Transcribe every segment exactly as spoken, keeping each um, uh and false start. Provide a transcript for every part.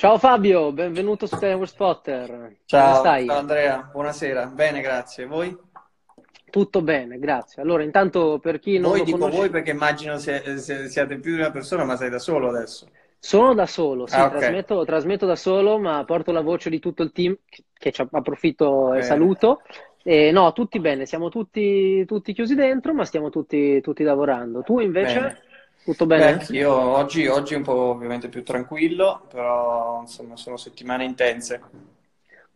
Ciao Fabio, benvenuto su T V Spotter. Ciao, Come stai? Ciao Andrea, buonasera. Bene, grazie. Voi? Tutto bene, grazie. Allora, intanto per chi non voi, lo conosce... Voi dico voi perché immagino se, se siate più di una persona, ma sei da solo adesso. Sono da solo, sì, ah, okay. trasmetto, trasmetto da solo, ma porto la voce di tutto il team, che ci approfitto e saluto. E no, tutti bene, siamo tutti, tutti chiusi dentro, ma stiamo tutti, tutti lavorando. Tu invece... Bene. Tutto bene? Beh, io oggi, oggi un po' ovviamente più tranquillo, però insomma sono settimane intense.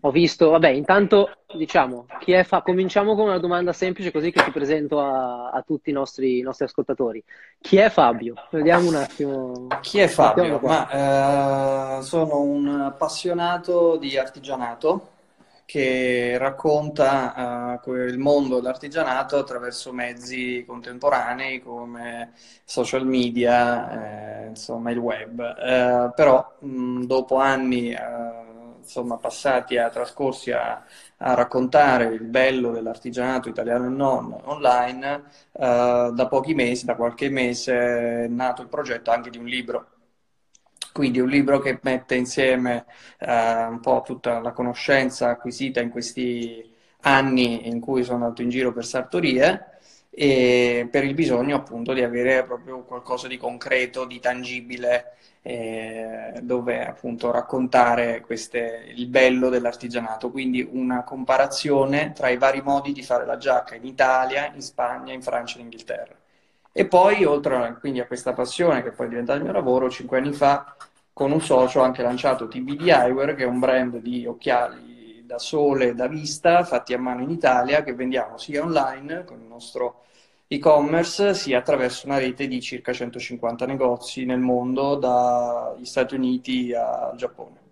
Ho visto, vabbè, intanto diciamo, chi è fa... cominciamo con una domanda semplice così che ti presento a, a tutti i nostri, i nostri ascoltatori. Chi è Fabio? Vediamo un attimo. Chi è Fabio? Ma, eh, sono un appassionato di artigianato che racconta uh, il mondo dell'artigianato attraverso mezzi contemporanei come social media, eh, insomma il web. Eh, però mh, dopo anni uh, insomma, passati a trascorsi a, a raccontare il bello dell'artigianato italiano e non online, uh, da pochi mesi, da qualche mese, è nato il progetto anche di un libro. Quindi un libro che mette insieme eh, un po' tutta la conoscenza acquisita in questi anni in cui sono andato in giro per sartorie e per il bisogno appunto di avere proprio qualcosa di concreto, di tangibile, eh, dove appunto raccontare queste, il bello dell'artigianato. Quindi una comparazione tra i vari modi di fare la giacca in Italia, in Spagna, in Francia e in Inghilterra. E poi, oltre quindi a questa passione che poi è diventata il mio lavoro, cinque anni fa con un socio ho anche lanciato T B D Eyewear, che è un brand di occhiali da sole e da vista fatti a mano in Italia, che vendiamo sia online con il nostro e-commerce, sia attraverso una rete di circa centocinquanta negozi nel mondo, dagli Stati Uniti al Giappone.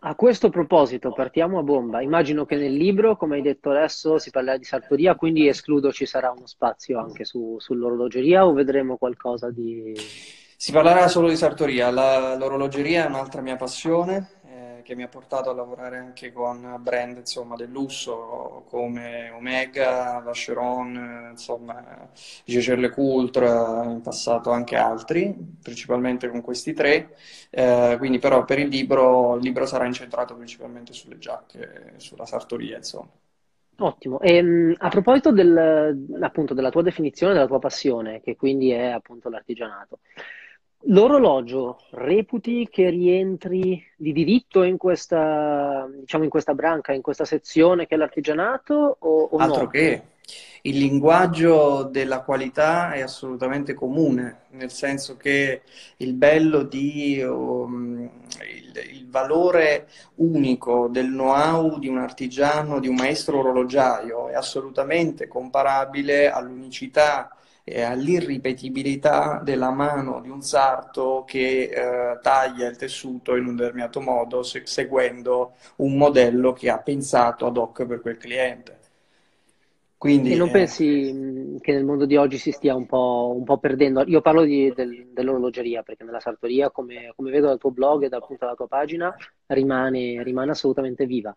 A questo proposito partiamo a bomba. Immagino che nel libro, come hai detto adesso, si parlerà di sartoria, quindi escludo ci sarà uno spazio anche su, sull'orologeria o vedremo qualcosa di... Si parlerà solo di sartoria. L'orologeria è un'altra mia passione, eh, che mi ha portato a lavorare anche con brand insomma, del lusso come Omega, Vacheron, insomma Jaeger-LeCoultre, in passato anche altri, principalmente con questi tre. Eh, quindi però per il libro, il libro sarà incentrato principalmente sulle giacche, sulla sartoria insomma. Ottimo. E a proposito del, appunto, della tua definizione, della tua passione, che quindi è appunto l'artigianato, l'orologio reputi che rientri di diritto in questa, diciamo, in questa branca, in questa sezione che è l'artigianato o, o altro no? Che il linguaggio della qualità è assolutamente comune, nel senso che il bello di um, il, il valore unico del know-how di un artigiano, di un maestro orologiaio è assolutamente comparabile all'unicità e all'irripetibilità della mano di un sarto che eh, taglia il tessuto in un determinato modo se seguendo un modello che ha pensato ad hoc per quel cliente. Quindi, e non eh... pensi che nel mondo di oggi si stia un po', un po' perdendo? Io parlo di, del, dell'orologeria perché nella sartoria, come, come vedo dal tuo blog e da, appunto dalla tua pagina, rimane, rimane assolutamente viva.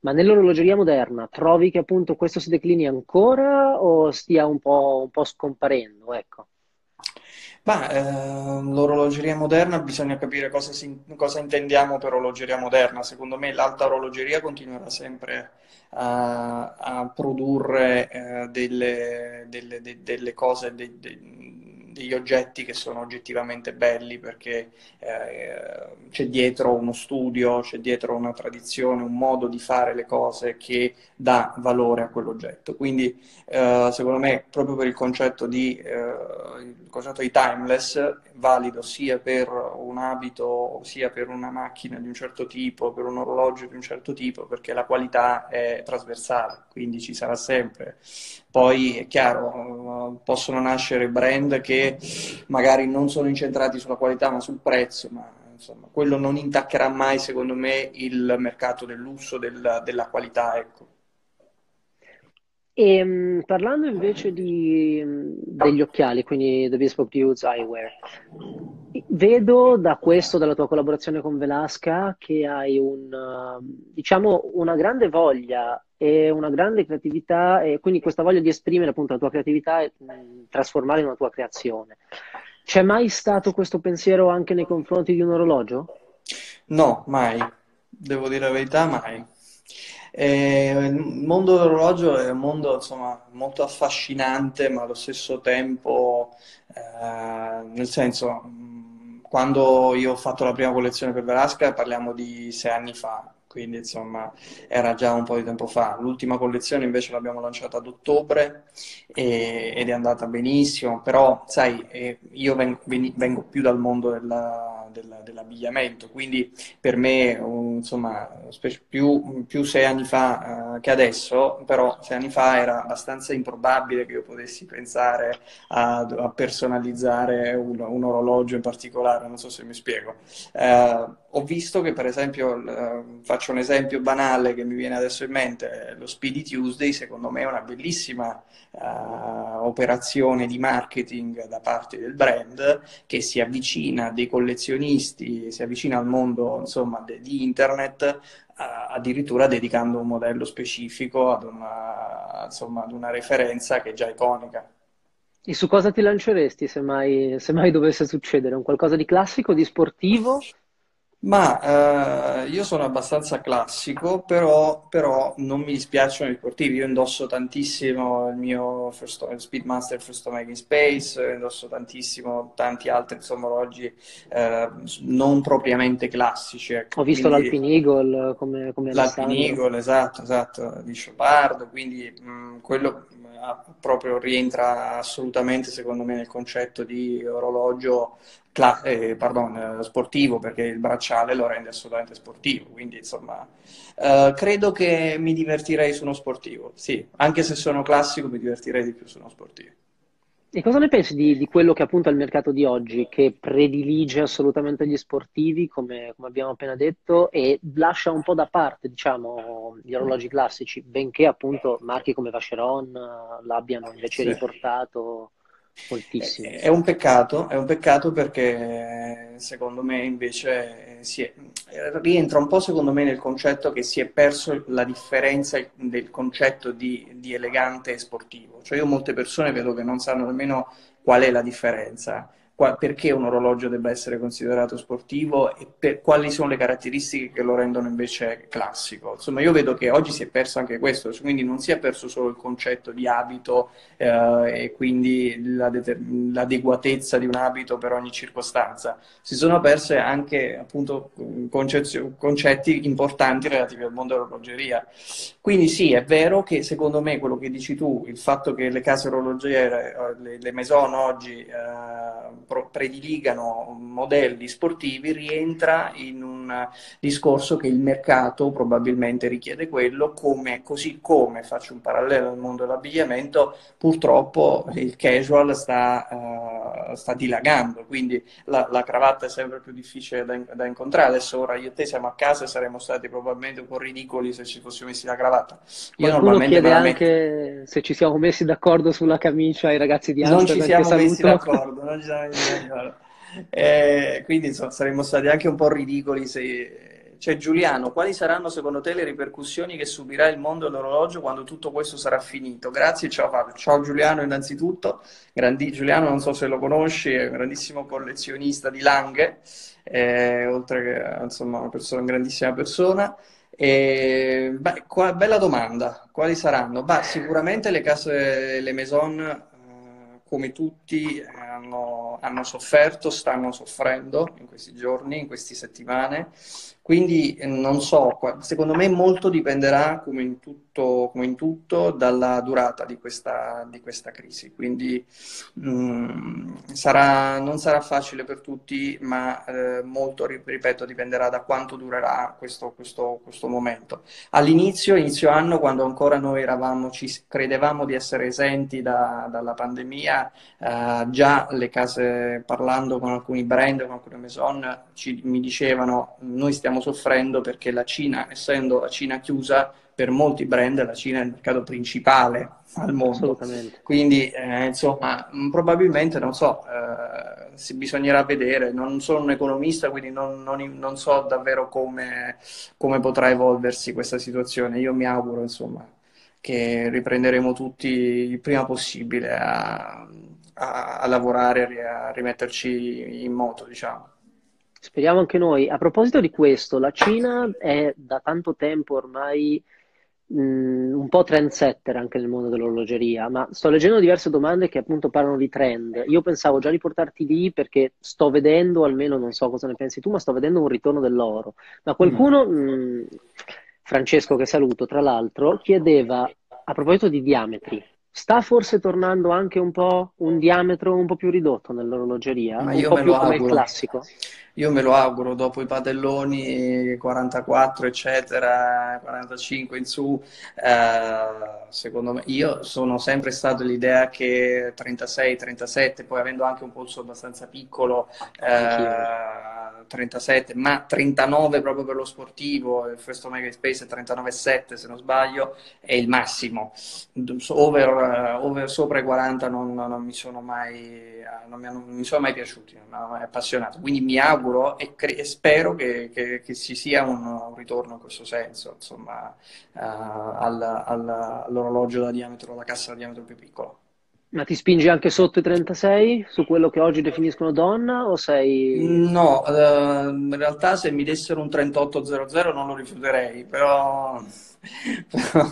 Ma nell'orologeria moderna trovi che appunto questo si declini ancora o stia un po', un po' scomparendo? Ecco. Ma eh, l'orologeria moderna, bisogna capire cosa, si, cosa intendiamo per orologeria moderna. Secondo me l'alta orologeria continuerà sempre a, a produrre eh, delle, delle, de, delle cose... De, de, degli oggetti che sono oggettivamente belli perché eh, c'è dietro uno studio, c'è dietro una tradizione, un modo di fare le cose che dà valore a quell'oggetto. Quindi eh, secondo me proprio per il concetto di, eh, il concetto di timeless, valido sia per un abito sia per una macchina di un certo tipo, per un orologio di un certo tipo, perché la qualità è trasversale, quindi ci sarà sempre. Poi è chiaro, possono nascere brand che magari non sono incentrati sulla qualità ma sul prezzo, ma insomma quello non intaccherà mai secondo me il mercato del lusso, del, della qualità, ecco. E parlando invece di, degli occhiali, quindi The Bespoke Dudes Eyewear, vedo da questo, dalla tua collaborazione con Velasca, che hai un, diciamo, una grande voglia e una grande creatività, e quindi questa voglia di esprimere appunto la tua creatività e trasformarla in una tua creazione. C'è mai stato questo pensiero anche nei confronti di un orologio? No, mai. Devo dire la verità, mai. Eh, il mondo dell'orologio è un mondo, insomma, molto affascinante, ma allo stesso tempo, eh, nel senso, quando io ho fatto la prima collezione per Velasca, parliamo di sei anni fa, quindi insomma era già un po' di tempo fa. L'ultima collezione invece l'abbiamo lanciata ad ottobre e, ed è andata benissimo, però sai, eh, io vengo, vengo più dal mondo della... dell'abbigliamento, quindi per me insomma più, più sei anni fa eh, che adesso, però sei anni fa era abbastanza improbabile che io potessi pensare a, a personalizzare un, un orologio in particolare, non so se mi spiego. Eh, ho visto che per esempio, eh, faccio un esempio banale che mi viene adesso in mente, lo Speedy Tuesday secondo me è una bellissima eh, operazione di marketing da parte del brand che si avvicina dei collezionisti, si avvicina al mondo insomma di internet, addirittura dedicando un modello specifico ad una, insomma, ad una referenza che è già iconica. E su cosa ti lanceresti se mai, se mai dovesse succedere? Un qualcosa di classico, di sportivo? Ma eh, io sono abbastanza classico, però, però non mi dispiacciono gli sportivi. Io indosso tantissimo il mio first, il Speedmaster First Omega in Space, indosso tantissimo tanti altri insomma orologi eh, non propriamente classici. Ecco. Ho visto l'Alpin Eagle come, come l'Alpin Eagle, esatto, esatto, di Chopard, quindi mh, quello proprio rientra assolutamente secondo me nel concetto di orologio Cla eh, pardon, sportivo, perché il bracciale lo rende assolutamente sportivo, quindi insomma eh, credo che mi divertirei su uno sportivo, sì, anche se sono classico mi divertirei di più su uno sportivo. E cosa ne pensi di, di quello che appunto è il mercato di oggi, che predilige assolutamente gli sportivi, come, come abbiamo appena detto, e lascia un po' da parte, diciamo, gli orologi classici, benché appunto marchi come Vacheron l'abbiano invece sì. riportato... Moltissimo. È un peccato, è un peccato perché secondo me invece si è, rientra un po' secondo me nel concetto che si è perso la differenza del concetto di, di elegante e sportivo. Cioè io molte persone vedo che non sanno nemmeno qual è la differenza, qual, perché un orologio debba essere considerato sportivo e per, quali sono le caratteristiche che lo rendono invece classico. Insomma io vedo che oggi si è perso anche questo, quindi non si è perso solo il concetto di abito eh, e quindi l'adeguatezza di un abito per ogni circostanza, si sono perse anche appunto concetti importanti relativi al mondo dell'orologeria. Quindi sì, è vero che secondo me quello che dici tu, il fatto che le case orologiere, le, le maison oggi eh, prediligano modelli sportivi, rientra in un discorso che il mercato probabilmente richiede quello, come, così come, faccio un parallelo al mondo dell'abbigliamento, purtroppo il casual sta, uh, sta dilagando, quindi la, la cravatta è sempre più difficile da, da incontrare. Adesso ora io e te siamo a casa e saremmo stati probabilmente un po' ridicoli se ci fossimo messi la cravatta. Io qualcuno normalmente chiede veramente... anche se ci siamo messi d'accordo sulla camicia ai ragazzi di Amsterdam. Non ci siamo saluto. messi d'accordo, non ci siamo Eh, quindi insomma, saremmo stati anche un po' ridicoli se... Cioè, Giuliano, quali saranno secondo te le ripercussioni che subirà il mondo dell'orologio quando tutto questo sarà finito? Grazie, ciao Fabio. Ciao Giuliano innanzitutto. Grandi... Giuliano non so se lo conosci, è un grandissimo collezionista di Lange, eh, oltre che insomma una, persona, una grandissima persona. Eh, beh, qua, bella domanda, quali saranno? Bah, sicuramente le case, le maison, come tutti, hanno, hanno sofferto, stanno soffrendo in questi giorni, in queste settimane, quindi non so, secondo me molto dipenderà, come in tutto, come in tutto dalla durata di questa, di questa crisi, quindi mh, sarà, non sarà facile per tutti, ma eh, molto, ripeto, dipenderà da quanto durerà questo, questo, questo momento. All'inizio, inizio anno, quando ancora noi eravamo, ci credevamo di essere esenti da, dalla pandemia, Uh, già le case, parlando con alcuni brand, con alcune maison, ci, mi dicevano noi stiamo soffrendo perché la Cina, essendo la Cina chiusa, per molti brand la Cina è il mercato principale al mondo, quindi eh, insomma probabilmente non so, eh, si bisognerà vedere, non sono un economista, quindi non, non, non so davvero come, come potrà evolversi questa situazione. Io mi auguro insomma che riprenderemo tutti il prima possibile a, a, a lavorare, a rimetterci in moto, diciamo. Speriamo anche noi. A proposito di questo, la Cina è da tanto tempo ormai mh, un po' trendsetter anche nel mondo dell'orologeria, ma sto leggendo diverse domande che appunto parlano di trend. Io pensavo già di portarti lì perché sto vedendo, almeno non so cosa ne pensi tu, ma sto vedendo un ritorno dell'oro. Ma qualcuno, mm. mh, Francesco che saluto tra l'altro, chiedeva a proposito di diametri. Sta forse tornando anche un po' un diametro un po' più ridotto nell'orologeria, un io po' me più lo come il classico? Io me lo auguro, dopo i padelloni quarantaquattro eccetera, quarantacinque in su, eh, secondo me, io sono sempre stato l'idea che trentasei trentasette, poi avendo anche un polso abbastanza piccolo, eh, trentasette, ma trentanove proprio per lo sportivo, il First Omega Space è trentanove virgola sette se non sbaglio, è il massimo. Over Over sopra i quaranta non, non, mi sono mai, non, mi, non mi sono mai piaciuti, non mi sono mai appassionato, quindi mi auguro e, e spero che, che, che ci sia un, un ritorno in questo senso, insomma, uh, al, al, all'orologio da diametro, alla cassa da diametro più piccola. Ma ti spingi anche sotto i trentasei, su quello che oggi definiscono donna, o sei... No, uh, in realtà se mi dessero un trentotto zero zero non lo rifiuterei, però... però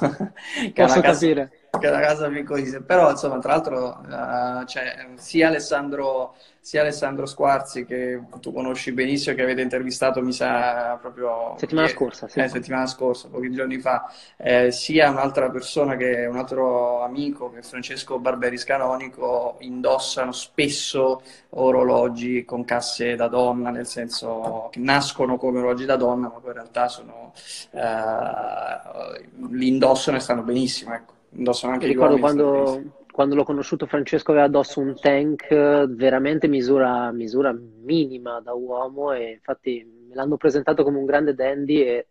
posso capire. Che è una casa piccolissima, però insomma, tra l'altro uh, cioè, sia Alessandro sia Alessandro Squarzi, che tu conosci benissimo, che avete intervistato mi sa proprio settimana ieri, scorsa sì. eh, settimana scorsa, pochi giorni fa, eh, sia un'altra persona, che un altro amico, che Francesco Barberis Canonico, indossano spesso orologi con casse da donna, nel senso che nascono come orologi da donna, ma poi in realtà sono uh, li indossano e stanno benissimo, ecco. Indossano anche. Ricordo quando, quando l'ho conosciuto, Francesco aveva addosso un tank veramente misura, misura minima da uomo, e infatti me l'hanno presentato come un grande dandy e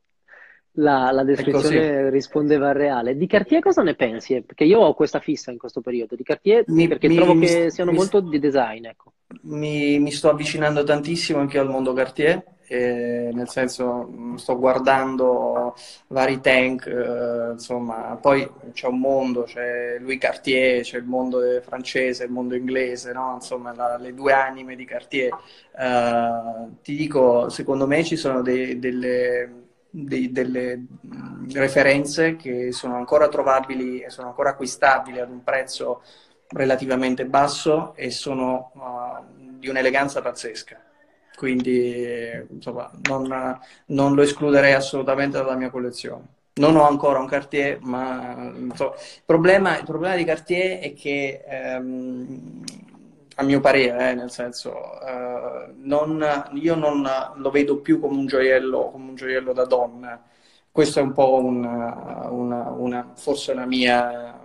la, la descrizione rispondeva al reale. Di Cartier cosa ne pensi? Perché io ho questa fissa in questo periodo di Cartier, mi, perché mi, trovo mi, che siano mi, molto di design, ecco. Mi, mi sto avvicinando tantissimo anche io al mondo Cartier. E nel senso, sto guardando vari tank, eh, insomma, poi c'è un mondo, c'è Louis Cartier, c'è il mondo francese, il mondo inglese, no? Insomma, la, le due anime di Cartier. Eh, ti dico, secondo me ci sono dei, delle... Di, delle referenze che sono ancora trovabili e sono ancora acquistabili ad un prezzo relativamente basso, e sono uh, di un'eleganza pazzesca, quindi insomma non, non lo escluderei assolutamente dalla mia collezione. Non ho ancora un Cartier, ma insomma, il, problema, il problema di Cartier è che ehm, a mio parere, eh, nel senso, eh, non, io non lo vedo più come un gioiello, come un gioiello da donna. Questa è un po' una, una, una, forse una mia,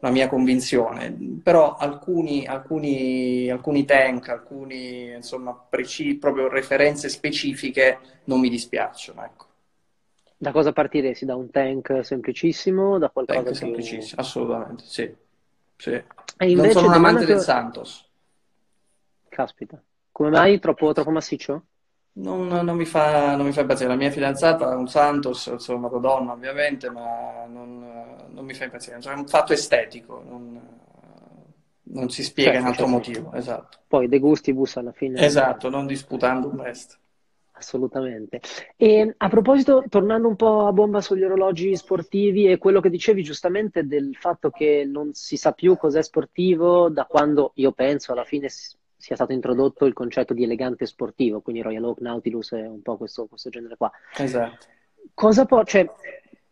una mia convinzione. Però alcuni, alcuni, alcuni tank, alcuni, insomma, preci, proprio referenze specifiche non mi dispiacciono, ecco. Da cosa partiresti? Da un tank semplicissimo? Da qualcosa tank semplicissimo, che... assolutamente, sì. sì. E invece non sono un amante che... del Santos. Caspita, come mai? Troppo, troppo massiccio? Non, non mi fa non mi fa impazzire. La mia fidanzata è un Santos, insomma, una donna ovviamente, ma non, non mi fa impazzire. È un fatto estetico, non, non si spiega, certo, un altro certo. motivo. Esatto. Poi de gustibus alla fine. Esatto, non disputando questo. Assolutamente. E a proposito, tornando un po' a bomba sugli orologi sportivi e quello che dicevi giustamente del fatto che non si sa più cos'è sportivo, da quando, io penso, alla fine sia stato introdotto il concetto di elegante sportivo, quindi Royal Oak, Nautilus e un po' questo, questo genere qua. Esatto. Cosa po- cioè,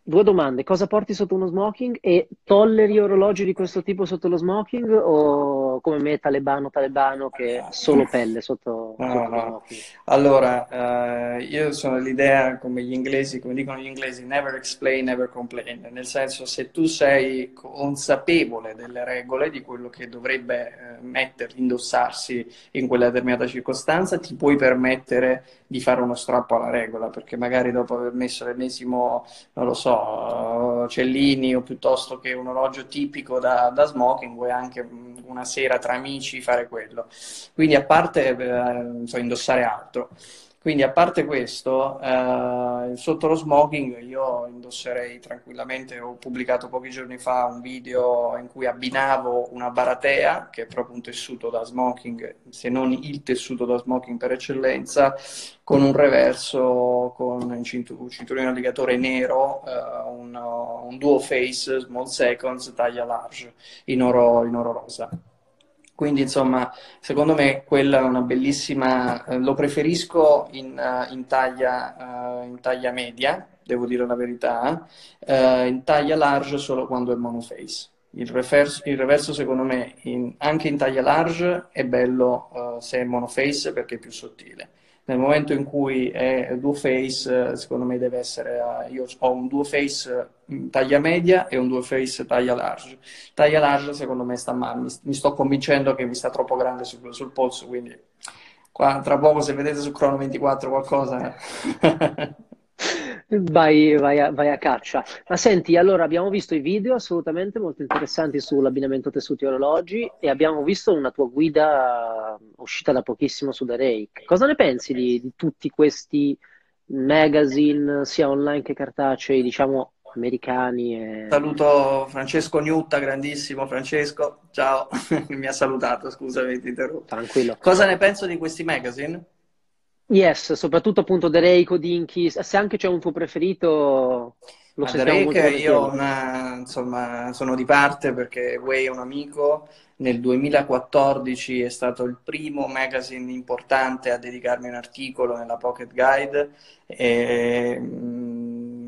due domande. Cosa porti sotto uno smoking, e tolleri orologi di questo tipo sotto lo smoking, o come me talebano talebano che solo pelle sotto, no, sotto no. lo smoking? Allora, eh, io sono dell'idea, come gli inglesi, come dicono gli inglesi, never explain, never complain. Nel senso, se tu sei consapevole delle regole, di quello che dovrebbe eh, metterti, indossarsi in quella determinata circostanza, ti puoi permettere di fare uno strappo alla regola, perché magari dopo aver messo l'ennesimo, non lo so, Cellini, o piuttosto che un orologio tipico da, da smoking, vuoi anche una sera tra amici fare quello, quindi a parte eh, so, indossare altro. Quindi a parte questo, eh, sotto lo smoking io indosserei tranquillamente, ho pubblicato pochi giorni fa un video in cui abbinavo una baratea, che è proprio un tessuto da smoking, se non il tessuto da smoking per eccellenza, con un reverso, con un cinturino alligatore nero, eh, un, un duo face, small seconds, taglia large, in oro, in oro rosa. Quindi insomma, secondo me quella è una bellissima, eh, lo preferisco in, uh, in, taglia, uh, in taglia media, devo dire la verità, uh, in taglia large solo quando è monoface. Il reverso, il reverso secondo me in, anche in taglia large è bello uh, se è monoface perché è più sottile. Nel momento in cui è duo face, secondo me deve essere, io ho un duo face taglia media e un duo face taglia large. Taglia large secondo me sta male, mi sto convincendo che mi sta troppo grande sul, sul polso, quindi qua, tra poco se vedete su Crono ventiquattro qualcosa... Vai, vai, a, vai a caccia. Ma senti, allora abbiamo visto i video assolutamente molto interessanti sull'abbinamento tessuti e orologi e abbiamo visto una tua guida uscita da pochissimo su The Rake. Cosa ne pensi di, di tutti questi magazine sia online che cartacei, diciamo americani? E... Saluto Francesco Gnutta, grandissimo Francesco, ciao, mi ha salutato, scusami ti interrompo. Tranquillo. Cosa ne penso di questi magazine? Yes, soprattutto appunto The Rake, Hodinkee, se anche c'è un tuo preferito lo ah, The Rake io una, insomma, sono di parte perché Way è un amico, nel duemilaquattordici è stato il primo magazine importante a dedicarmi un articolo nella Pocket Guide e mh,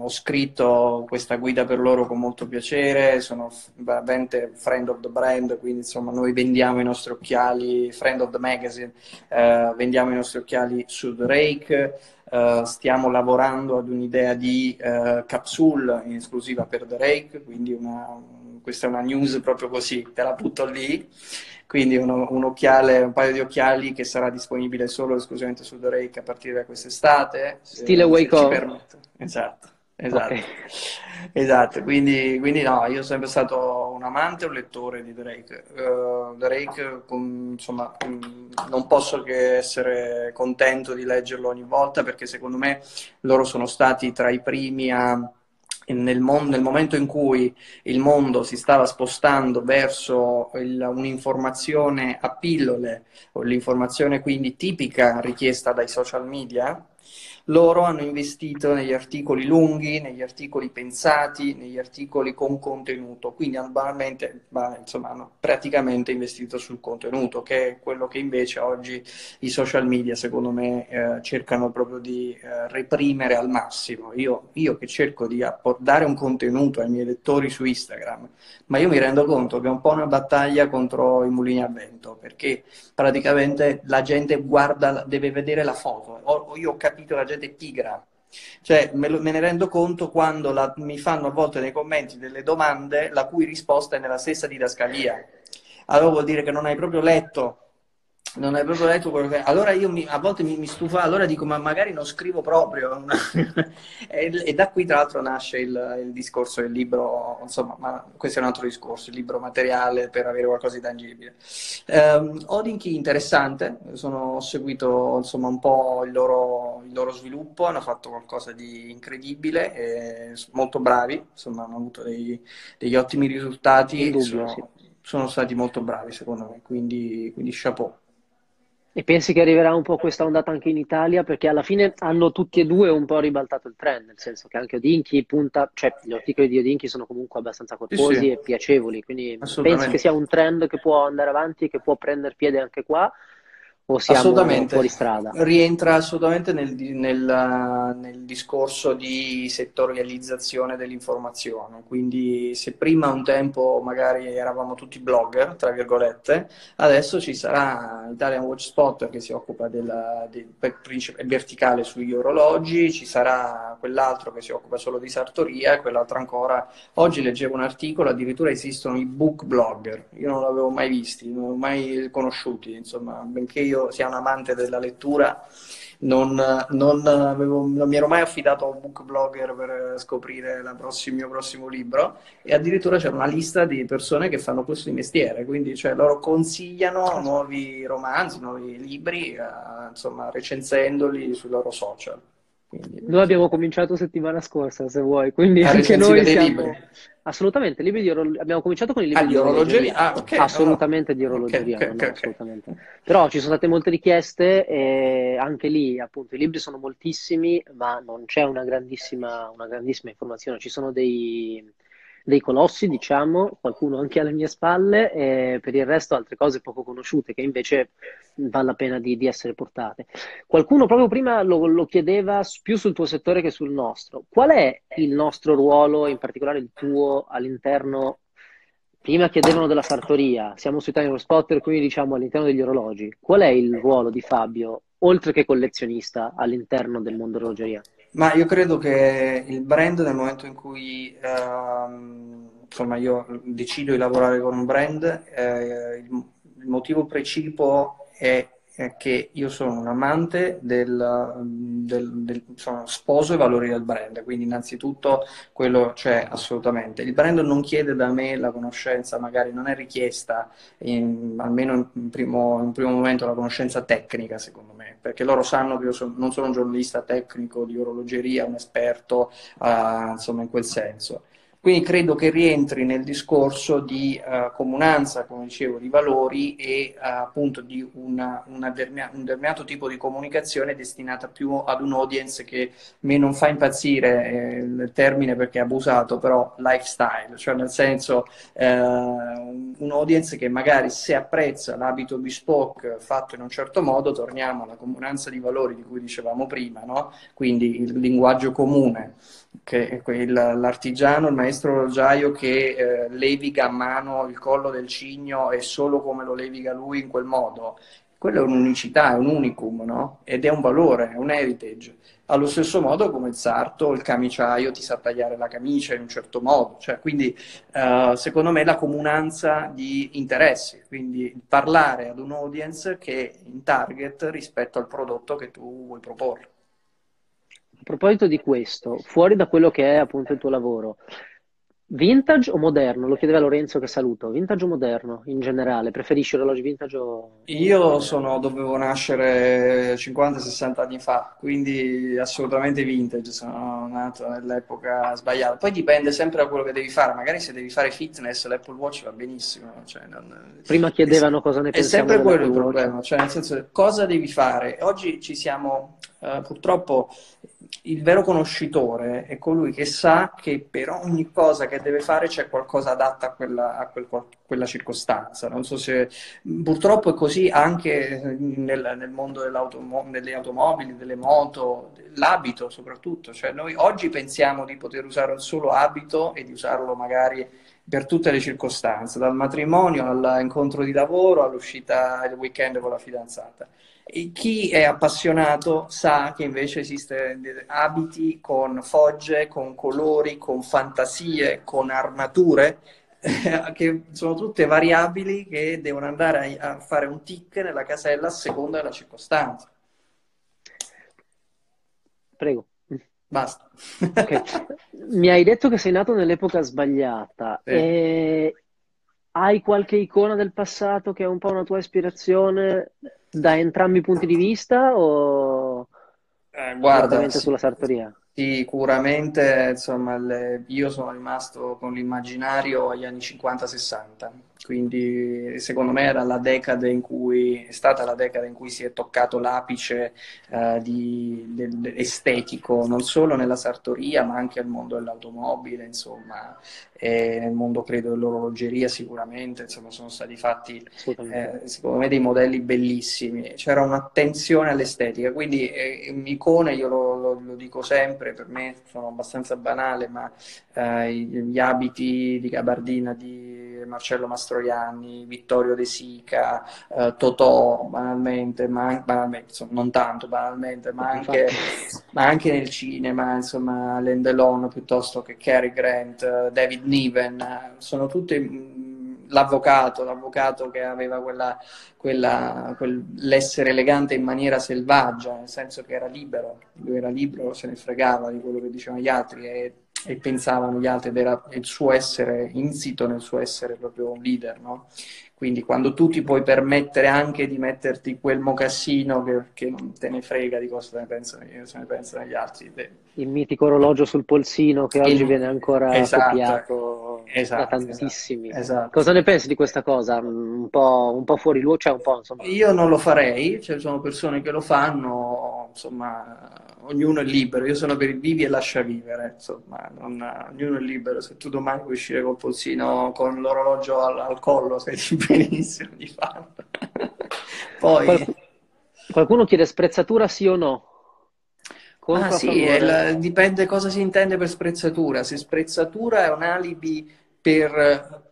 ho scritto questa guida per loro con molto piacere, sono veramente friend of the brand, quindi insomma noi vendiamo i nostri occhiali, friend of the magazine, eh, vendiamo i nostri occhiali su The Rake, eh, stiamo lavorando ad un'idea di eh, capsule in esclusiva per The Rake, quindi una... Questa è una news proprio così, te la butto lì, quindi uno, un, occhiale, un paio di occhiali che sarà disponibile solo esclusivamente su The Rake a partire da quest'estate. Stile Wake Up. Esatto, esatto. Okay. Esatto. Quindi, quindi no, io sono sempre stato un amante e un lettore di The Rake. Uh, The Rake, con, insomma, non posso che essere contento di leggerlo ogni volta perché secondo me loro sono stati tra i primi a... Nel, mondo, nel momento in cui il mondo si stava spostando verso un'informazione a pillole, o l'informazione quindi tipica richiesta dai social media, loro hanno investito negli articoli lunghi, negli articoli pensati, negli articoli con contenuto, quindi banalmente, bah, insomma, hanno praticamente investito sul contenuto, che è quello che invece oggi i social media, secondo me, eh, cercano proprio di eh, reprimere al massimo. Io, io che cerco di dare un contenuto ai miei lettori su Instagram, ma io mi rendo conto che è un po' una battaglia contro i mulini a vento, perché praticamente la gente guarda, deve vedere la foto, o, io ho capito la gente pigra, cioè me, lo, me ne rendo conto quando la, mi fanno a volte nei commenti delle domande la cui risposta è nella stessa didascalia, allora vuol dire che non hai proprio letto non hai proprio letto quello che... Allora io mi, a volte mi, mi stufa, allora dico ma magari non scrivo proprio e, e da qui tra l'altro nasce il, il discorso del libro, insomma, ma questo è un altro discorso, il libro materiale per avere qualcosa di tangibile. um, Hodinkee interessante, sono, ho seguito insomma un po' il loro, il loro sviluppo, hanno fatto qualcosa di incredibile e molto bravi, insomma hanno avuto dei, degli ottimi risultati, dubbio, sono, sì. sono stati molto bravi secondo me, quindi, quindi chapeau. E pensi che arriverà un po' questa ondata anche in Italia? Perché alla fine hanno tutti e due un po' ribaltato il trend, nel senso che anche Hodinkee punta, cioè gli articoli di Hodinkee sono comunque abbastanza corposi, sì, sì, e piacevoli, quindi pensi che sia un trend che può andare avanti e che può prendere piede anche qua? O siamo fuori strada? Rientra assolutamente nel, nel, nel discorso di settorializzazione dell'informazione, quindi se prima un tempo magari eravamo tutti blogger, tra virgolette, adesso ci sarà Italian Watch Spotter che si occupa della, del, è verticale sugli orologi, ci sarà quell'altro che si occupa solo di sartoria e quell'altro ancora. Oggi leggevo un articolo, addirittura esistono i book blogger, io non l'avevo mai visti, non l'avevo mai conosciuti, insomma, benché io io sia un amante della lettura, non, non, avevo, non mi ero mai affidato a un book blogger per scoprire la prossima, il mio prossimo libro, e addirittura c'è una lista di persone che fanno questo di mestiere, quindi cioè, loro consigliano nuovi romanzi, nuovi libri, eh, insomma, recensendoli sui loro social. Quindi, noi abbiamo cominciato settimana scorsa, se vuoi, quindi anche noi siamo... Libri. Assolutamente, libri di oro... abbiamo cominciato con i libri ah, di orologeria, ah, okay, assolutamente no. di orologeria, okay, okay, no, okay, assolutamente. Okay. Però ci sono state molte richieste e anche lì appunto i libri sono moltissimi, ma non c'è una grandissima, una grandissima informazione, ci sono dei, dei colossi, diciamo, qualcuno anche alle mie spalle, e per il resto altre cose poco conosciute che invece... vale la pena di, di essere portate. Qualcuno proprio prima lo, lo chiedeva più sul tuo settore che sul nostro. Qual è il nostro ruolo, in particolare il tuo, all'interno? Prima chiedevano della sartoria, siamo su Time Spotter, quindi diciamo all'interno degli orologi. Qual è il ruolo di Fabio, oltre che collezionista, all'interno del mondo orologeria? Ma io credo che il brand, nel momento in cui... Ehm, insomma, io decido di lavorare con un brand, eh, il, il motivo precipuo è che io sono un amante del, del, del sono sposo i valori del brand, quindi innanzitutto quello c'è assolutamente. Il brand non chiede da me la conoscenza, magari non è richiesta, in, almeno in primo, in primo momento, la conoscenza tecnica, secondo me, perché loro sanno che io sono, non sono un giornalista tecnico di orologeria, un esperto, uh, insomma, in quel senso. Quindi credo che rientri nel discorso di uh, comunanza, come dicevo, di valori e uh, appunto di una, una dermia, un determinato tipo di comunicazione destinata più ad un audience che me non fa impazzire, eh, il termine perché è abusato, però lifestyle, cioè nel senso eh, un audience che magari se apprezza l'abito bespoke fatto in un certo modo, torniamo alla comunanza di valori di cui dicevamo prima, no? Quindi il linguaggio comune, che l'artigiano, il maestro orologiaio che eh, leviga a mano il collo del cigno e solo come lo leviga lui in quel modo, quello è un'unicità, è un unicum, no? Ed è un valore, è un heritage. Allo stesso modo come il sarto, il camiciaio ti sa tagliare la camicia in un certo modo, cioè, quindi eh, secondo me la comunanza di interessi, quindi parlare ad un audience che è in target rispetto al prodotto che tu vuoi proporre. A proposito di questo, fuori da quello che è appunto il tuo lavoro, vintage o moderno? Lo chiedeva Lorenzo, che saluto. Vintage o moderno in generale? Preferisci orologi vintage o... Io sono, dovevo nascere cinquanta sessanta anni fa, quindi assolutamente vintage, sono nato nell'epoca sbagliata. Poi dipende sempre da quello che devi fare, magari se devi fare fitness l'Apple Watch va benissimo. Cioè non... Prima chiedevano è, cosa ne pensiamo. È sempre quello il problema, cioè nel senso cosa devi fare. Oggi ci siamo... Uh, purtroppo il vero conoscitore è colui che sa che per ogni cosa che deve fare c'è qualcosa adatta a quella, a quel, quella circostanza. Non so se purtroppo è così anche nel, nel mondo dell'automo- delle automobili, delle moto, l'abito soprattutto. Cioè noi oggi pensiamo di poter usare un solo abito e di usarlo magari per tutte le circostanze, dal matrimonio all'incontro di lavoro all'uscita del weekend con la fidanzata. E chi è appassionato sa che invece esiste abiti con fogge, con colori, con fantasie, con armature, eh, che sono tutte variabili che devono andare a, a fare un tick nella casella a seconda della circostanza. Prego. Basta. Okay. Mi hai detto che sei nato nell'epoca sbagliata. Sì. E... hai qualche icona del passato che è un po' una tua ispirazione... da entrambi i punti di vista o eh, guarda, sì, sulla sartoria? Sicuramente, insomma, le... io sono rimasto con l'immaginario agli anni cinquanta sessanta, quindi secondo me era la decade in cui è stata la decada in cui si è toccato l'apice eh, di... del... estetico, non solo nella sartoria ma anche nel mondo dell'automobile, insomma, e nel mondo credo dell'orologeria sicuramente, insomma, sono stati fatti eh, secondo me dei modelli bellissimi, c'era un'attenzione all'estetica, quindi eh, icone, io lo, lo, lo dico sempre, per me sono abbastanza banale, ma eh, gli abiti di gabardina di Marcello Mastroianni, Vittorio De Sica, eh, Totò banalmente, ma banalmente, insomma, non tanto banalmente, ma anche, ma anche nel cinema, insomma, Alain Delon piuttosto che Cary Grant, David Niven, sono tutte l'avvocato, l'avvocato che aveva quella, quella, quell'essere elegante in maniera selvaggia, nel senso che era libero, lui era libero, se ne fregava di quello che dicevano gli altri e, e pensavano gli altri, ed era il suo essere insito nel suo essere proprio un leader, no? Quindi quando tu ti puoi permettere anche di metterti quel mocassino che, che non te ne frega di cosa ne pensano, se ne pensano gli altri. Il mitico orologio sul polsino che oggi il... viene ancora esatto, copiato esatto, da tantissimi. Esatto. Cosa ne pensi di questa cosa? Un po', un po' fuori luogo? Cioè un po', insomma... Io non lo farei, ci cioè, sono persone che lo fanno, insomma, ognuno è libero. Io sono per il vivi e lascia vivere, insomma, non, ognuno è libero. Se tu domani vuoi uscire col polsino, con l'orologio al, al collo, sei benissimo di farlo. Poi qualcuno, qualcuno chiede sprezzatura sì o no? Conto ah sì, il, dipende cosa si intende per sprezzatura. Se sprezzatura è un alibi per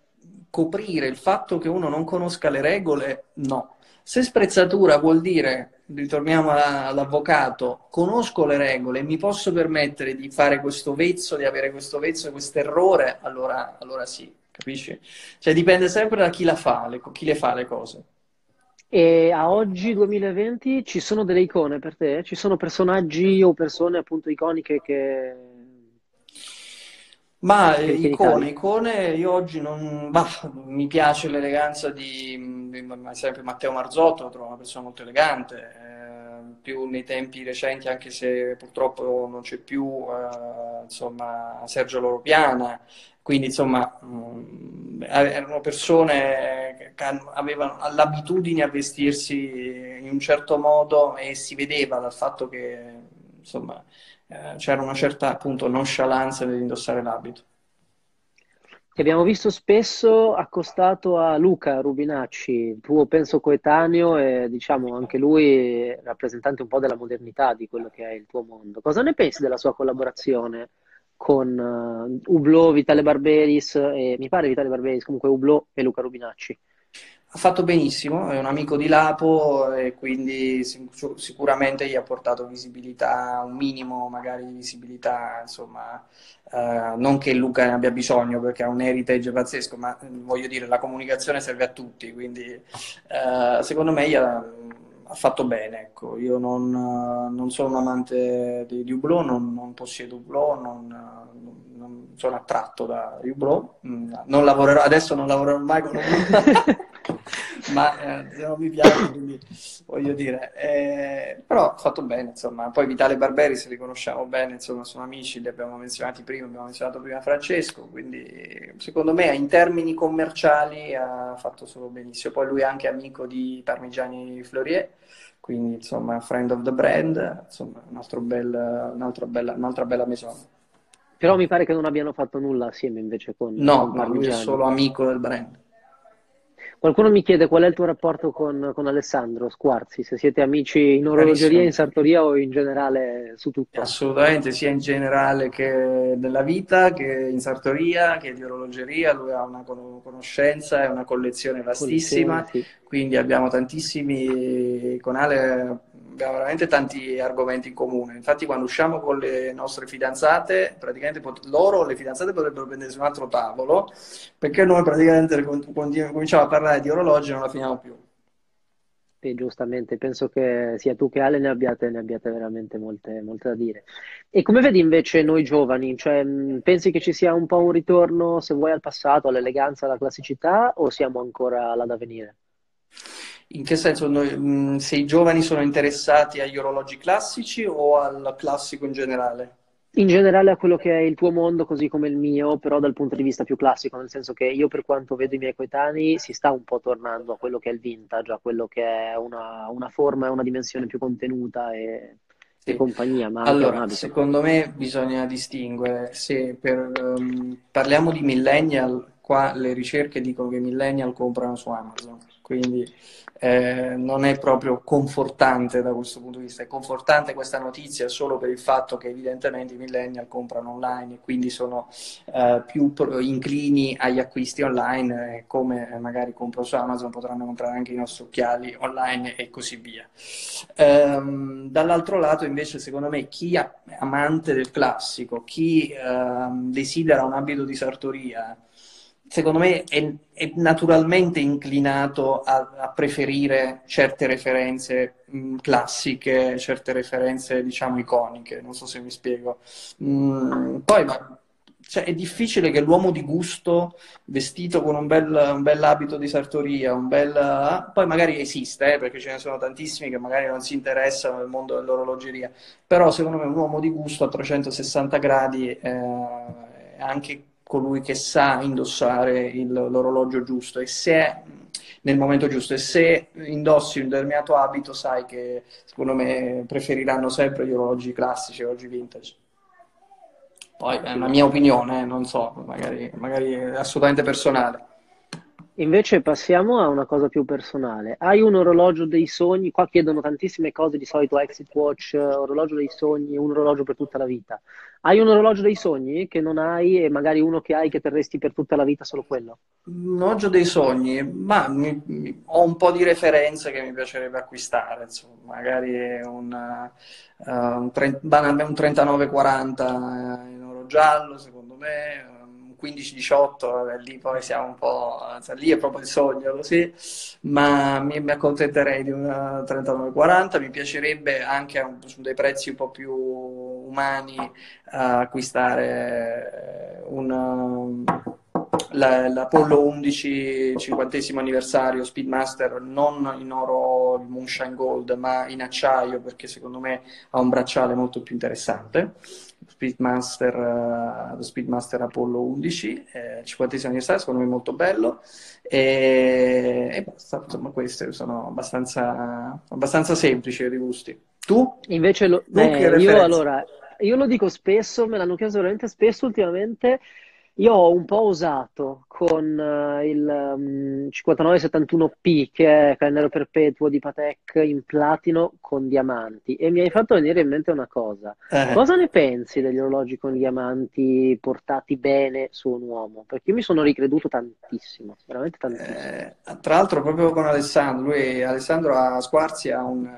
coprire il fatto che uno non conosca le regole, no. Se sprezzatura vuol dire, ritorniamo all'avvocato, conosco le regole, mi posso permettere di fare questo vezzo, di avere questo vezzo, questo errore, allora, allora sì. Capisci? Cioè dipende sempre da chi la fa, le, chi le fa le cose. E a oggi, duemilaventi, ci sono delle icone per te? Ci sono personaggi o persone appunto iconiche che... Ma che, icone, che icone, io oggi non... Bah, mi piace l'eleganza di, di, ad esempio, Matteo Marzotto, lo trovo una persona molto elegante, eh, più nei tempi recenti, anche se purtroppo non c'è più, eh, insomma, Sergio Loropiana. Quindi, insomma, erano persone che avevano l'abitudine a vestirsi in un certo modo e si vedeva dal fatto che, insomma, c'era una certa, appunto, nonchalance nell'indossare l'abito. Che abbiamo visto spesso accostato a Luca Rubinacci, tuo penso coetaneo e, diciamo, anche lui rappresentante un po' della modernità di quello che è il tuo mondo. Cosa ne pensi della sua collaborazione con Hublot, Vitale Barberis, e, mi pare Vitale Barberis, comunque Hublot e Luca Rubinacci? Ha fatto benissimo, è un amico di Lapo e quindi sic sicuramente gli ha portato visibilità, un minimo magari di visibilità, insomma, eh, non che Luca ne abbia bisogno perché ha un heritage pazzesco, ma voglio dire, la comunicazione serve a tutti, quindi eh, secondo me gli ha... ha fatto bene, ecco. Io non, non sono un amante di, di Hublot, non, non possiedo Hublot, non, non, non sono attratto da Hublot, non lavorerò, adesso non lavorerò mai con Hublot, ma eh, non mi piace, quindi voglio dire, eh, però ha fatto bene, insomma. Poi Vitale Barberis se li conosciamo bene, insomma, sono amici, li abbiamo menzionati prima, abbiamo menzionato prima Francesco, quindi secondo me in termini commerciali ha fatto solo benissimo. Poi lui è anche amico di Parmigiani Fleurier, quindi, insomma, friend of the brand, insomma, un altro bel, un'altra bella, un'altra bella maison. Però mi pare che non abbiano fatto nulla assieme invece con no, con Parmigiani. No, lui è solo amico del brand. Qualcuno mi chiede qual è il tuo rapporto con, con Alessandro Squarzi, se siete amici in orologeria, in sartoria o in generale su tutto? Assolutamente, sia in generale che della vita, che in sartoria, che di orologeria. Lui ha una conoscenza e una collezione vastissima, sì. Quindi abbiamo tantissimi, con Ale abbiamo veramente tanti argomenti in comune. Infatti quando usciamo con le nostre fidanzate, praticamente loro, le fidanzate, potrebbero prendersi un altro tavolo, perché noi praticamente cominciamo a parlare di orologi non la finiamo più. E giustamente, penso che sia tu che Ale ne abbiate, ne abbiate veramente molte, molte da dire. E come vedi invece noi giovani? Cioè, pensi che ci sia un po' un ritorno, se vuoi, al passato, all'eleganza, alla classicità, o siamo ancora là da venire? In che senso? Noi, se i giovani sono interessati agli orologi classici o al classico in generale? In generale a quello che è il tuo mondo, così come il mio, però dal punto di vista più classico, nel senso che io, per quanto vedo i miei coetanei, si sta un po' tornando a quello che è il vintage, a quello che è una, una forma e una dimensione più contenuta e, sì. e compagnia. Ma allora, secondo me bisogna distinguere. Se per, um, parliamo di millennial, qua le ricerche dicono che i millennial comprano su Amazon, quindi... Eh, non è proprio confortante da questo punto di vista. È confortante questa notizia solo per il fatto che evidentemente i millennial comprano online e quindi sono eh, più inclini agli acquisti online, eh, come magari compro su Amazon potranno comprare anche i nostri occhiali online e così via. Ehm, dall'altro lato invece, secondo me, chi è amante del classico, chi eh, desidera un abito di sartoria, secondo me è, è naturalmente inclinato a, a preferire certe referenze mh, classiche, certe referenze, diciamo, iconiche. Non so se mi spiego. Mm, poi ma, cioè, è difficile che l'uomo di gusto, vestito con un bel, un bel abito di sartoria, un bel... poi magari esiste, eh, perché ce ne sono tantissimi che magari non si interessano nel mondo dell'orologeria, però secondo me un uomo di gusto a trecentosessanta gradi è anche colui che sa indossare l'orologio giusto, e se nel momento giusto, e se indossi un determinato abito sai che secondo me preferiranno sempre gli orologi classici, gli orologi vintage. Poi è una mia opinione, non so, magari, magari è assolutamente personale. Invece passiamo a una cosa più personale. Hai un orologio dei sogni? Qua chiedono tantissime cose, di solito exit watch, orologio dei sogni, un orologio per tutta la vita. Hai un orologio dei sogni che non hai e magari uno che hai che terresti per tutta la vita solo quello? Un orologio dei sogni? Ma mi, mi, ho un po' di referenze che mi piacerebbe acquistare, insomma, magari un, uh, un, un trentanove quaranta in oro giallo, secondo me... quindici diciotto, lì poi siamo un po'... lì è proprio il sogno, così, ma mi, mi accontenterei di una trentanove quaranta, mi piacerebbe anche un, su dei prezzi un po' più umani uh, acquistare una... l'Apollo undici cinquantesimo anniversario Speedmaster, non in oro moonshine gold ma in acciaio, perché secondo me ha un bracciale molto più interessante. Speedmaster, lo Speedmaster Apollo undici eh, cinquantesimo anniversario, secondo me è molto bello, e, e basta, insomma queste sono abbastanza, abbastanza semplici i gusti. Tu? Invece lo... tu eh, che io, allora, io lo dico spesso, me l'hanno chiesto veramente spesso ultimamente. Io ho un po' osato con uh, il um, cinquantanove settantuno P, che è calendario perpetuo di Patek in platino con diamanti, e mi hai fatto venire in mente una cosa. Eh. Cosa ne pensi degli orologi con diamanti portati bene su un uomo? Perché io mi sono ricreduto tantissimo, veramente tantissimo. Eh, tra l'altro proprio con Alessandro, lui, Alessandro Squarzi ha un,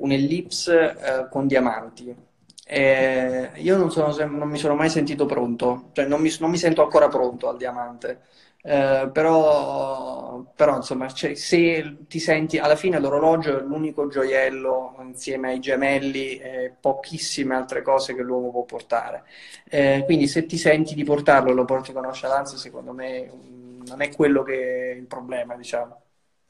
un ellipse eh, con diamanti. Eh, io non, sono, non mi sono mai sentito pronto, cioè non mi, non mi sento ancora pronto al diamante, eh, però, però insomma, cioè, se ti senti, alla fine l'orologio è l'unico gioiello insieme ai gemelli e pochissime altre cose che l'uomo può portare, eh, quindi se ti senti di portarlo e lo porti con nonchalance, secondo me non è quello che è il problema, diciamo.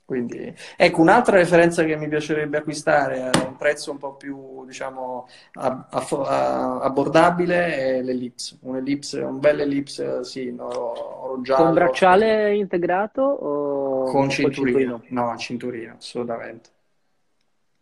Quindi, ecco, un'altra referenza che mi piacerebbe acquistare a un prezzo un po' più, diciamo, a, a, a, abbordabile è l'ellipse. Un, un bel ellipse, sì, no, oro giallo. Con bracciale integrato o con cinturino? No, cinturino, assolutamente.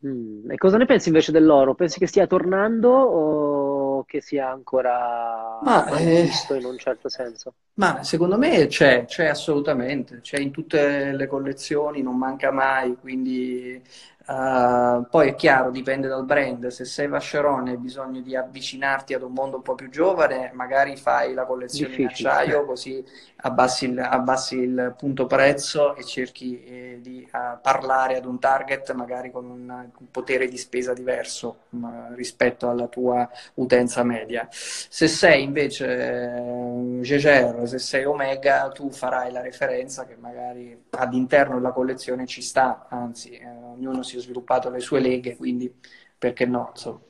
Mm. E cosa ne pensi invece dell'oro? Pensi che stia tornando o che sia ancora visto eh... in un certo senso? Ma secondo me c'è, c'è assolutamente, c'è in tutte le collezioni, non manca mai, quindi uh, poi è chiaro, dipende dal brand. Se sei Vacheron e hai bisogno di avvicinarti ad un mondo un po' più giovane, magari fai la collezione in acciaio, così abbassi il, abbassi il punto prezzo e cerchi eh, di uh, parlare ad un target magari con un, un potere di spesa diverso uh, rispetto alla tua utenza media. Se sei invece eh, Jaeger, se sei Omega, tu farai la referenza che magari all'interno della collezione ci sta, anzi eh, ognuno si è sviluppato le sue leghe, quindi perché no? So.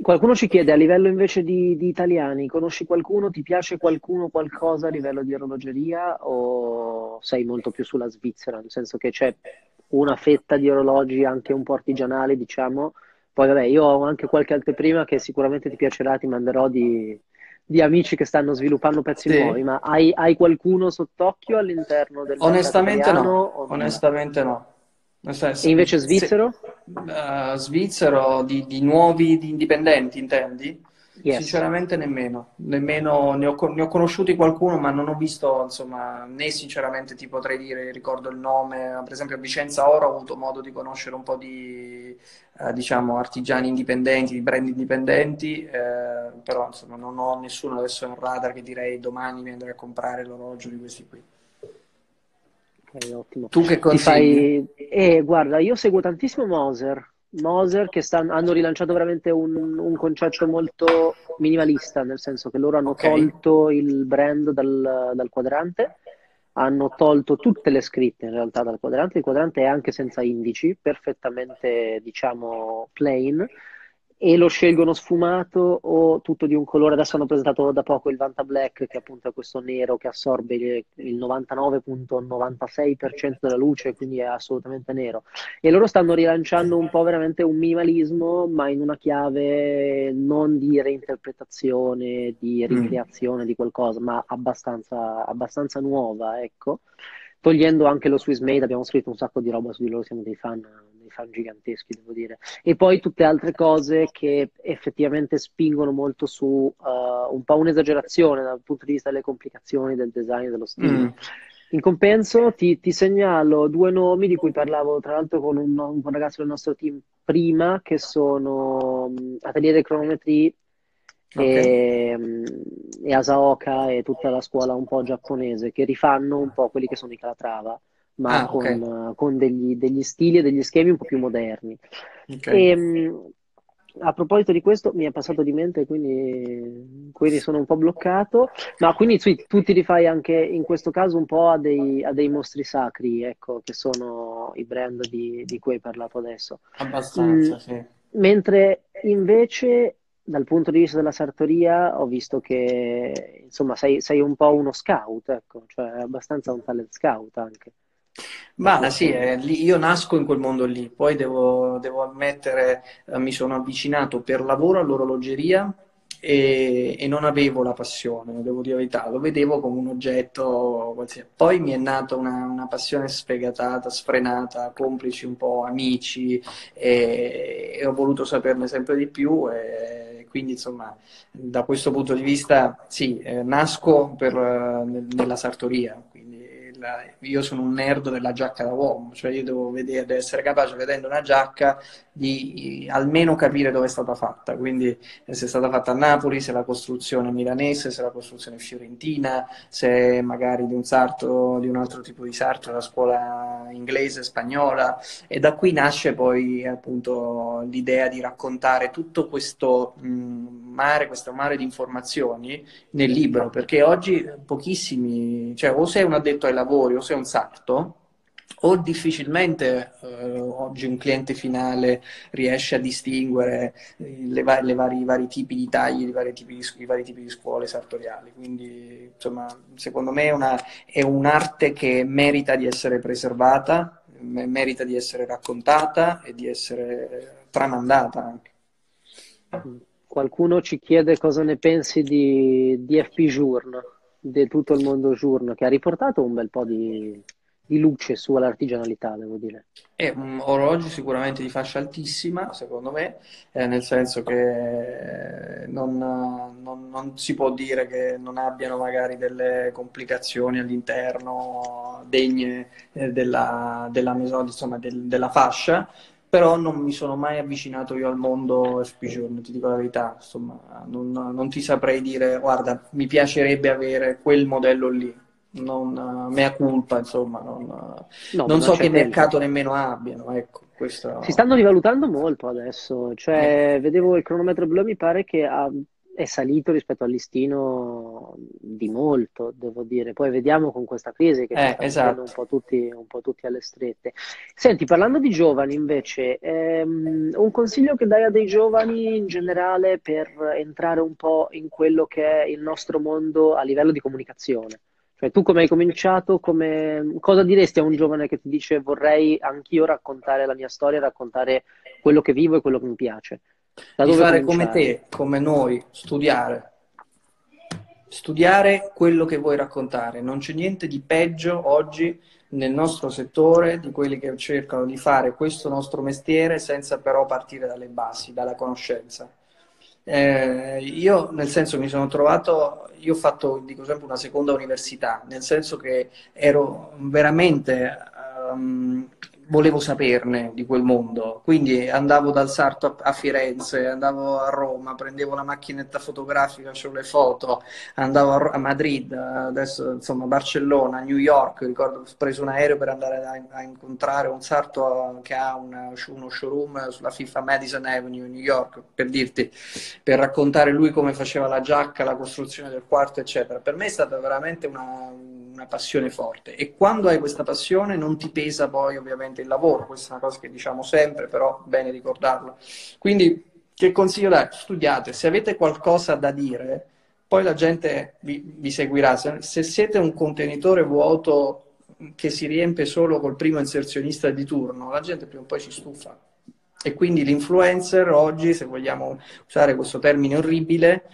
Qualcuno ci chiede a livello invece di, di italiani, conosci qualcuno, ti piace qualcuno, qualcosa a livello di orologeria, o sei molto più sulla Svizzera, nel senso che c'è una fetta di orologi anche un po' artigianale, diciamo. Poi vabbè, io ho anche qualche anteprima che sicuramente ti piacerà, ti manderò di... di amici che stanno sviluppando pezzi sì. nuovi, ma hai, hai qualcuno sott'occhio all'interno del... Onestamente no, onestamente no. E invece svizzero? Se, uh, svizzero di, di nuovi, di indipendenti, intendi? Yes. Sinceramente nemmeno, nemmeno ne, ho, ne ho conosciuti qualcuno, ma non ho visto, insomma, né sinceramente ti potrei dire, ricordo il nome, per esempio a Vicenza Oro ho avuto modo di conoscere un po' di eh, diciamo artigiani indipendenti, di brand indipendenti, eh, però insomma non ho nessuno adesso in radar che direi domani mi andrei a comprare l'orologio di questi qui. Okay, ottimo. Tu che consigli? Fai... Eh, guarda, io seguo tantissimo Moser. Moser che stanno, hanno rilanciato veramente un, un concetto molto minimalista, nel senso che loro hanno okay. tolto il brand dal, dal quadrante, hanno tolto tutte le scritte in realtà dal quadrante. Il quadrante è anche senza indici, perfettamente diciamo plain, e lo scelgono sfumato o tutto di un colore. Adesso hanno presentato da poco il Vanta Black, che appunto è questo nero che assorbe il novantanove virgola novantasei per cento della luce, quindi è assolutamente nero, e loro stanno rilanciando un po' veramente un minimalismo, ma in una chiave non di reinterpretazione, di ricreazione mm. di qualcosa, ma abbastanza, abbastanza nuova, ecco, togliendo anche lo Swiss Made. Abbiamo scritto un sacco di roba su di loro, siamo dei fan fan giganteschi, devo dire, e poi tutte altre cose che effettivamente spingono molto su uh, un po' un'esagerazione dal punto di vista delle complicazioni del design e dello stile. Mm. In compenso ti, ti segnalo due nomi di cui parlavo tra l'altro con un, un ragazzo del nostro team prima, che sono um, Atelier de Chronometrie okay. e, um, e Asaoka e tutta la scuola un po' giapponese, che rifanno un po' quelli che sono i Calatrava, ma ah, con, okay. con degli, degli stili e degli schemi un po' più moderni. Okay. E, a proposito di questo, mi è passato di mente, quindi, quindi sono un po' bloccato, ma quindi sì, tu ti rifai anche in questo caso un po' a dei, a dei mostri sacri, ecco, che sono i brand di, di cui hai parlato adesso. Abbastanza, mm, sì. Mentre invece... dal punto di vista della sartoria ho visto che insomma sei, sei un po' uno scout, ecco, cioè abbastanza un talent scout anche. Ma sì, eh, io nasco in quel mondo lì, poi devo, devo ammettere, eh, mi sono avvicinato per lavoro all'orologeria e, e non avevo la passione, devo dire la verità, lo vedevo come un oggetto qualsiasi. Poi mi è nata una, una passione sfegatata, sfrenata, complici un po' amici, e, e ho voluto saperne sempre di più, e quindi insomma da questo punto di vista sì, eh, nasco per, eh, nella sartoria, quindi la, io sono un nerd della giacca da uomo, cioè io devo, vedere, devo essere capace vedendo una giacca di almeno capire dove è stata fatta, quindi se è stata fatta a Napoli, se è la costruzione milanese, se è la costruzione fiorentina, se è magari di un sarto, di un altro tipo di sarto, la scuola inglese, spagnola, e da qui nasce poi appunto l'idea di raccontare tutto questo... Mh, mare, questo mare di informazioni nel libro, perché oggi pochissimi, cioè o sei un addetto ai lavori o sei un sarto, o difficilmente eh, oggi un cliente finale riesce a distinguere le va le vari, i vari tipi di tagli, i vari tipi di, i vari tipi di scuole sartoriali, quindi insomma secondo me è un'arte che merita di essere preservata, merita di essere raccontata e di essere tramandata anche. Qualcuno ci chiede cosa ne pensi di, di F P Journe, di tutto il mondo Journe, che ha riportato un bel po' di, di luce sull'artigianalità, devo dire. È un orologio sicuramente di fascia altissima, secondo me, eh, nel senso che non, non, non si può dire che non abbiano magari delle complicazioni all'interno degne eh, della, della, insomma, del, della fascia, però non mi sono mai avvicinato io al mondo F P Journe, ti dico la verità, insomma, non, non ti saprei dire, guarda, mi piacerebbe avere quel modello lì, non mea culpa, insomma, non, no, non so che tempo. Mercato nemmeno abbiano, ecco. Questo... Si stanno rivalutando molto adesso, cioè, eh. vedevo il cronometro blu, mi pare che ha... è salito rispetto al listino di molto, devo dire. Poi vediamo con questa crisi che eh, esatto. un, po tutti, un po' tutti alle strette. Senti, parlando di giovani invece, ehm, un consiglio che dai a dei giovani in generale per entrare un po' in quello che è il nostro mondo a livello di comunicazione? Cioè, tu come hai cominciato, come... cosa diresti a un giovane che ti dice vorrei anch'io raccontare la mia storia, raccontare quello che vivo e quello che mi piace? Da dove fare cominciare? Come te, come noi, studiare studiare quello che vuoi raccontare. Non c'è niente di peggio oggi nel nostro settore di quelli che cercano di fare questo nostro mestiere senza però partire dalle basi, dalla conoscenza. Eh, io nel senso mi sono trovato, io ho fatto, dico sempre, una seconda università, nel senso che ero veramente um, volevo saperne di quel mondo, quindi andavo dal Sarto a Firenze, andavo a Roma, prendevo la macchinetta fotografica, facevo le foto, andavo a Madrid, adesso insomma Barcellona, New York, ricordo ho preso un aereo per andare a, a incontrare un Sarto che ha una, uno showroom sulla FIFA Madison Avenue, New York, per dirti, per raccontare lui come faceva la giacca, la costruzione del quarto eccetera. Per me è stata veramente una... una passione forte, e quando hai questa passione non ti pesa poi ovviamente il lavoro, questa è una cosa che diciamo sempre, però bene ricordarla. Quindi che consiglio dai? Studiate, se avete qualcosa da dire poi la gente vi, vi seguirà. Se siete un contenitore vuoto che si riempie solo col primo inserzionista di turno, la gente prima o poi si stufa, e quindi l'influencer oggi, se vogliamo usare questo termine orribile,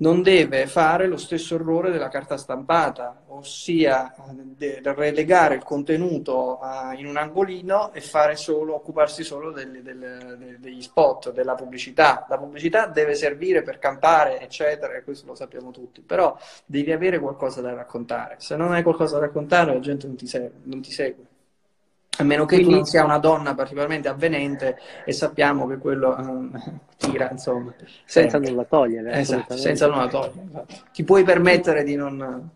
non deve fare lo stesso errore della carta stampata, ossia relegare il contenuto in un angolino e fare solo, occuparsi solo delle, delle, degli spot, della pubblicità. La pubblicità deve servire per campare, eccetera, e questo lo sappiamo tutti, però devi avere qualcosa da raccontare. Se non hai qualcosa da raccontare la gente non ti, serve, non ti segue, a meno che quindi tu non sia una donna particolarmente avvenente, e sappiamo che quello um, tira, insomma. Senza nulla togliere. Esatto, senza nulla togliere. Esatto. Ti puoi permettere di non...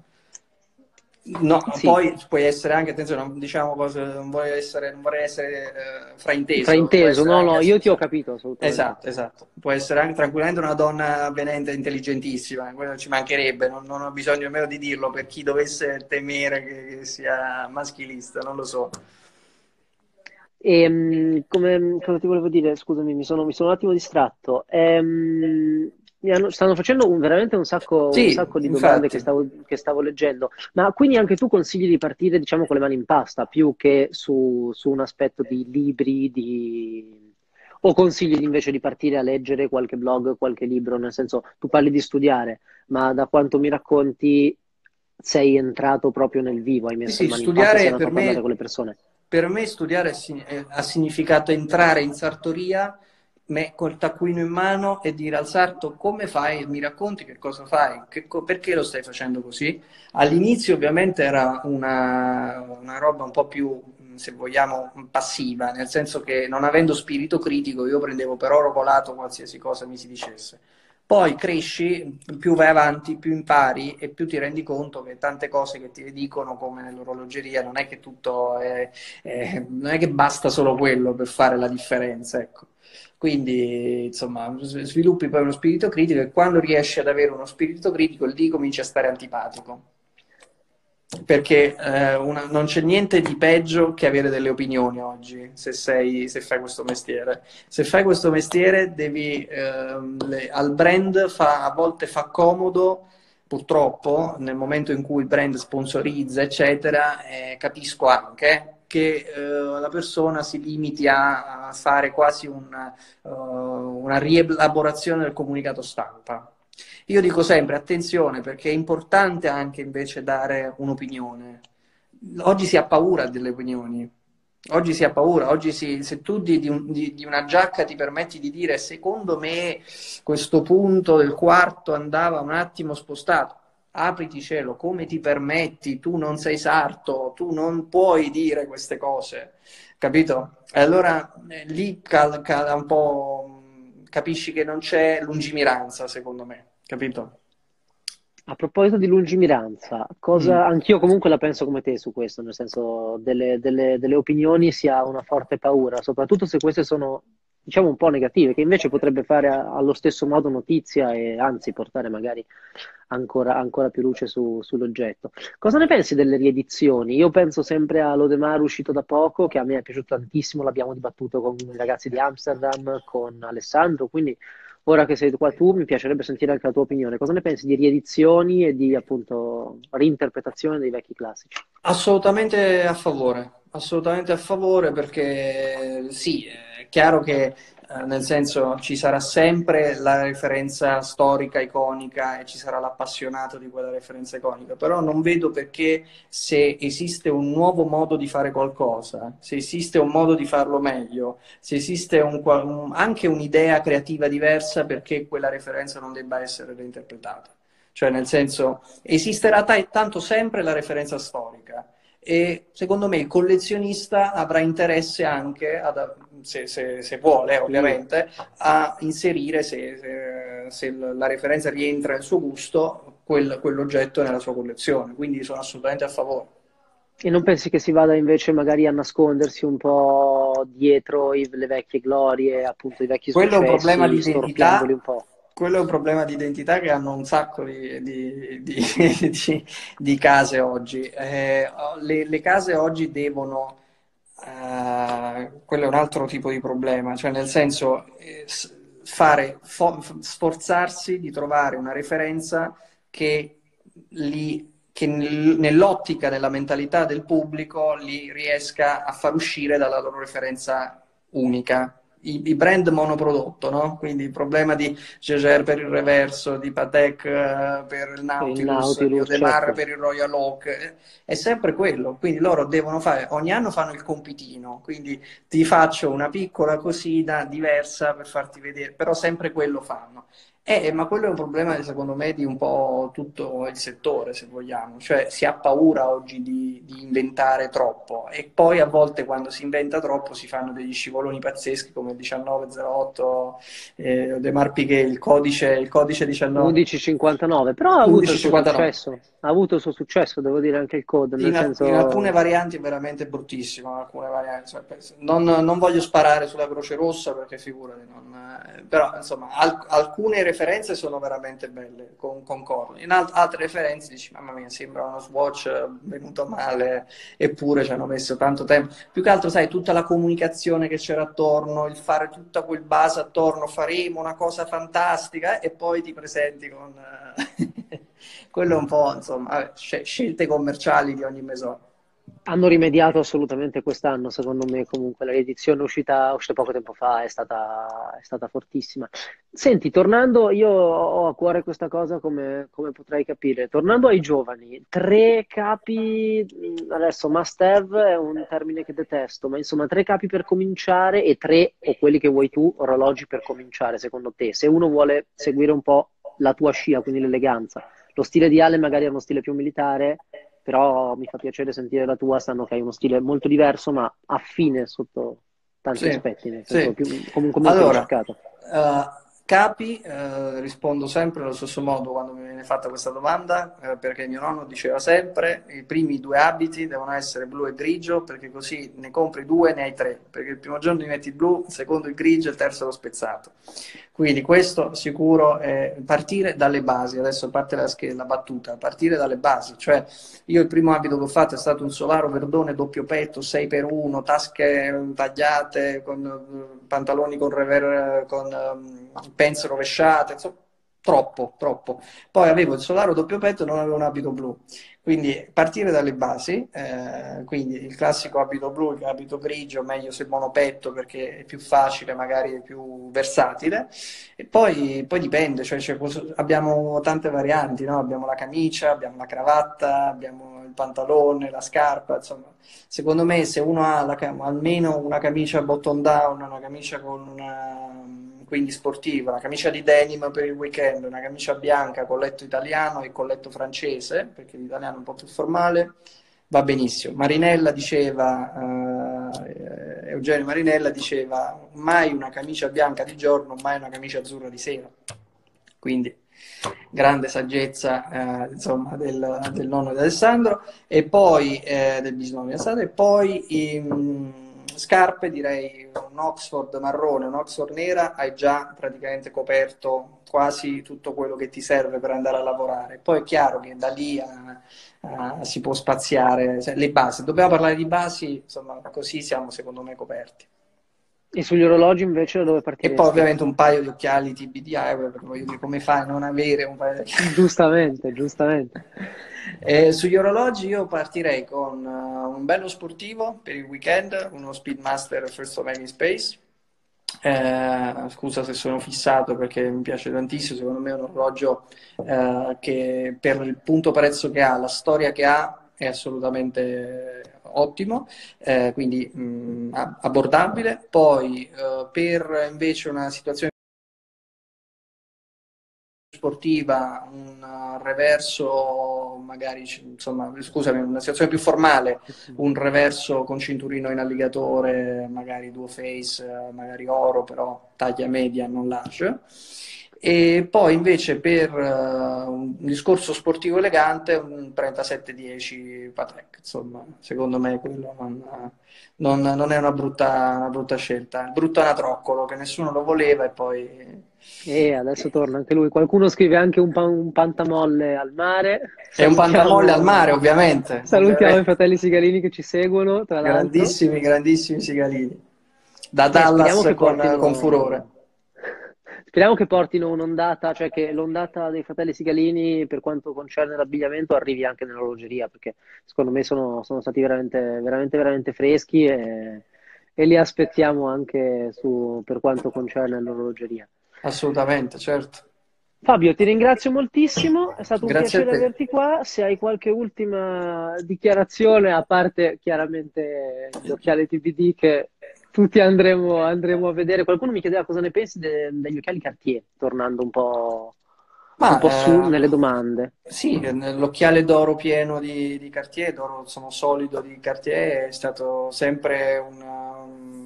No, sì. Poi puoi essere anche, attenzione, non diciamo cose, non voglio essere, non vorrei essere eh, frainteso. Frainteso, no, no, io ti ho capito assolutamente. Esatto, esatto. Può essere anche tranquillamente una donna avvenente, intelligentissima, quello ci mancherebbe, non, non ho bisogno nemmeno di dirlo per chi dovesse temere che, che sia maschilista, non lo so. E, come, cosa ti volevo dire? Scusami, mi sono, mi sono un attimo distratto. Ehm, mi hanno, stanno facendo un, veramente un sacco, sì, un sacco di domande che stavo, che stavo leggendo. Ma quindi anche tu consigli di partire, diciamo, con le mani in pasta, più che su, su un aspetto di libri, di... o consigli invece di partire a leggere qualche blog, qualche libro? Nel senso, tu parli di studiare, ma da quanto mi racconti sei entrato proprio nel vivo, hai messo sì, mani in pasta, sei andato a parlare con le persone. Per me studiare ha significato entrare in sartoria me, col taccuino in mano e dire al sarto come fai, mi racconti che cosa fai, che, perché lo stai facendo così. All'inizio ovviamente era una, una roba un po' più, se vogliamo, passiva, nel senso che non avendo spirito critico io prendevo per oro colato qualsiasi cosa mi si dicesse. Poi cresci, più vai avanti, più impari e più ti rendi conto che tante cose che ti dicono, come nell'orologeria, non è che tutto è, è, non è che basta solo quello per fare la differenza, ecco. Quindi, insomma, sviluppi poi uno spirito critico, e quando riesci ad avere uno spirito critico, lì cominci a stare antipatico. Perché eh, una, non c'è niente di peggio che avere delle opinioni oggi, se, sei, se fai questo mestiere. Se fai questo mestiere devi, eh, le, al brand fa, a volte fa comodo, purtroppo, nel momento in cui il brand sponsorizza, eccetera, eh, capisco anche che eh, la persona si limiti a, a fare quasi una, uh, una rielaborazione del comunicato stampa. Io dico sempre attenzione, perché è importante anche invece dare un'opinione. Oggi si ha paura delle opinioni, oggi si ha paura, oggi si, se tu di, di, di una giacca ti permetti di dire secondo me questo punto del quarto andava un attimo spostato, apriti cielo, come ti permetti? Tu non sei sarto, tu non puoi dire queste cose, capito? E allora eh, lì calca un po'... Capisci che non c'è lungimiranza, secondo me, capito? A proposito di lungimiranza, cosa... mm. anch'io comunque la penso come te su questo, nel senso delle, delle, delle opinioni si ha una forte paura, soprattutto se queste sono, diciamo, un po' negative, che invece potrebbe fare a, allo stesso modo notizia e anzi portare magari ancora, ancora più luce su, sull'oggetto. Cosa ne pensi delle riedizioni? Io penso sempre a Lodemar uscito da poco, che a me è piaciuto tantissimo, l'abbiamo dibattuto con i ragazzi di Amsterdam, con Alessandro, quindi ora che sei qua tu mi piacerebbe sentire anche la tua opinione. Cosa ne pensi di riedizioni e di, appunto, reinterpretazione dei vecchi classici? Assolutamente a favore, assolutamente a favore, perché sì, è chiaro che eh, nel senso ci sarà sempre la referenza storica, iconica, e ci sarà l'appassionato di quella referenza iconica, però non vedo perché, se esiste un nuovo modo di fare qualcosa, se esiste un modo di farlo meglio, se esiste un, un, anche un'idea creativa diversa, perché quella referenza non debba essere reinterpretata. Cioè, nel senso, esisterà tanto sempre la referenza storica, e secondo me il collezionista avrà interesse anche, ad, se, se, se vuole ovviamente, a inserire, se, se, se la referenza rientra nel suo gusto, quel, quell'oggetto nella sua collezione, quindi sono assolutamente a favore. E non pensi che si vada invece magari a nascondersi un po' dietro i, le vecchie glorie, appunto i vecchi successi? Quello è un problema di identità. Quello è un problema di identità che hanno un sacco di, di, di, di, di case oggi. Eh, le, le case oggi devono... Eh, quello è un altro tipo di problema, cioè nel senso eh, fare, sforzarsi di trovare una referenza che, che nell'ottica della mentalità del pubblico li riesca a far uscire dalla loro referenza unica. I brand monoprodotto, no? Quindi il problema di Jaeger per il Reverso, di Patek per il Nautilus, di Audemars per il Royal Oak, è sempre quello. Quindi loro devono fare, ogni anno fanno il compitino, quindi ti faccio una piccola cosina diversa per farti vedere, però sempre quello fanno. Eh, ma quello è un problema, secondo me, di un po' tutto il settore, se vogliamo. Cioè, si ha paura oggi di, di inventare troppo, e poi a volte quando si inventa troppo si fanno degli scivoloni pazzeschi, come il millenovecentotto, eh, De Marpiché, il codice, il codice diciannove millecentocinquantanove, però ha avuto il suo successo, ha avuto il suo successo, devo dire, anche il code. Nel in, senso... in alcune varianti è veramente bruttissimo, alcune varianti, cioè, non, non voglio sparare sulla Croce Rossa, perché figurati, non... però insomma, al, alcune referenze sono veramente belle, con, concordo. In alt altre referenze dici, mamma mia, sembra uno swatch venuto male, eppure ci hanno messo tanto tempo. Più che altro, sai, tutta la comunicazione che c'era attorno, il fare tutta quel base attorno, faremo una cosa fantastica, e poi ti presenti con... quello è un po', insomma, scelte commerciali di ogni meso. Hanno rimediato assolutamente quest'anno, secondo me. Comunque la riedizione uscita, uscita poco tempo fa è stata, è stata fortissima. Senti, tornando, io ho a cuore questa cosa, come, come potrai capire, tornando ai giovani, tre capi, adesso must have è un termine che detesto, ma insomma tre capi per cominciare, e tre, o quelli che vuoi tu, orologi per cominciare, secondo te, se uno vuole seguire un po' la tua scia, quindi l'eleganza. Lo stile di Ale magari è uno stile più militare, però mi fa piacere sentire la tua, sanno che hai uno stile molto diverso, ma affine sotto tanti sì, aspetti, nel senso sì. più, comunque molto allora, ricercato. Uh, capi, uh, rispondo sempre allo stesso modo quando mi viene fatta questa domanda, uh, perché mio nonno diceva sempre, i primi due abiti devono essere blu e grigio, perché così ne compri due e ne hai tre, perché il primo giorno ti metti il blu, il secondo il grigio e il terzo lo spezzato. Quindi questo sicuro è partire dalle basi. Adesso parte la, la battuta, partire dalle basi. Cioè, io il primo abito che ho fatto è stato un Solaro Verdone doppio petto, sei per uno, tasche tagliate, con pantaloni con, rever, con um, pence rovesciate, insomma, troppo, troppo. Poi avevo il Solaro doppio petto e non avevo un abito blu. Quindi partire dalle basi, eh, quindi il classico abito blu, l'abito grigio, meglio se monopetto perché è più facile, magari è più versatile, e poi, poi dipende, cioè, cioè, abbiamo tante varianti, no? Abbiamo la camicia, abbiamo la cravatta, abbiamo il pantalone, la scarpa, insomma, secondo me se uno ha la, almeno una camicia bottom down, una camicia con una... quindi sportiva, una camicia di denim per il weekend, una camicia bianca, colletto italiano e colletto francese, perché l'italiano è un po' più formale, va benissimo. Marinella diceva, eh, Eugenio Marinella diceva, mai una camicia bianca di giorno, mai una camicia azzurra di sera. Quindi grande saggezza, eh, insomma, del, del nonno di Alessandro, e poi, eh, del bisnonno di Alessandro, e poi... In, scarpe direi un Oxford marrone, un Oxford nera, hai già praticamente coperto quasi tutto quello che ti serve per andare a lavorare. Poi è chiaro che da lì a, a, si può spaziare, cioè, le basi, dobbiamo parlare di basi, insomma, così siamo secondo me coperti. E sugli orologi invece da dove partire? E poi ovviamente un paio di occhiali T B D Eyewear, perché voglio dire, come fai a non avere un paio di occhiali? Giustamente, giustamente. E sugli orologi io partirei con uh, un bello sportivo per il weekend, uno Speedmaster First of Any Space. Eh, scusa se sono fissato perché mi piace tantissimo, secondo me è un orologio uh, che per il punto prezzo che ha, la storia che ha, è assolutamente... ottimo, eh, quindi mh, abbordabile. Poi eh, per invece una situazione sportiva, un reverso magari, insomma, scusami, una situazione più formale, un reverso con cinturino in alligatore, magari duo face, magari oro, però taglia media, non large. E poi invece per uh, un discorso sportivo elegante un trentasette dieci Patek, insomma, secondo me quello non, non, non è una brutta, una brutta scelta, il brutto anatroccolo che nessuno lo voleva e poi... E adesso torna anche lui, qualcuno scrive anche un, pan, un pantamolle al mare. È un pantamolle al mare, ovviamente. Salutiamo ovviamente i fratelli Sigalini che ci seguono, tra l'altro. Grandissimi, grandissimi Sigalini, da Dallas eh, con, portino... con furore. Speriamo che portino un'ondata, cioè che l'ondata dei fratelli Sigalini per quanto concerne l'abbigliamento arrivi anche nell'orologeria, perché secondo me sono, sono stati veramente, veramente, veramente freschi e, e li aspettiamo anche su, per quanto concerne l'orologeria. Assolutamente, certo. Fabio, ti ringrazio moltissimo, è stato un Grazie piacere averti qua. Se hai qualche ultima dichiarazione, a parte chiaramente gli occhiali T B D che... Tutti andremo, andremo a vedere. Qualcuno mi chiedeva cosa ne pensi de, degli occhiali Cartier, tornando un po', Ma, un po' su eh, nelle domande. Sì, l'occhiale d'oro pieno di, di Cartier, d'oro solido di Cartier, è stato sempre una,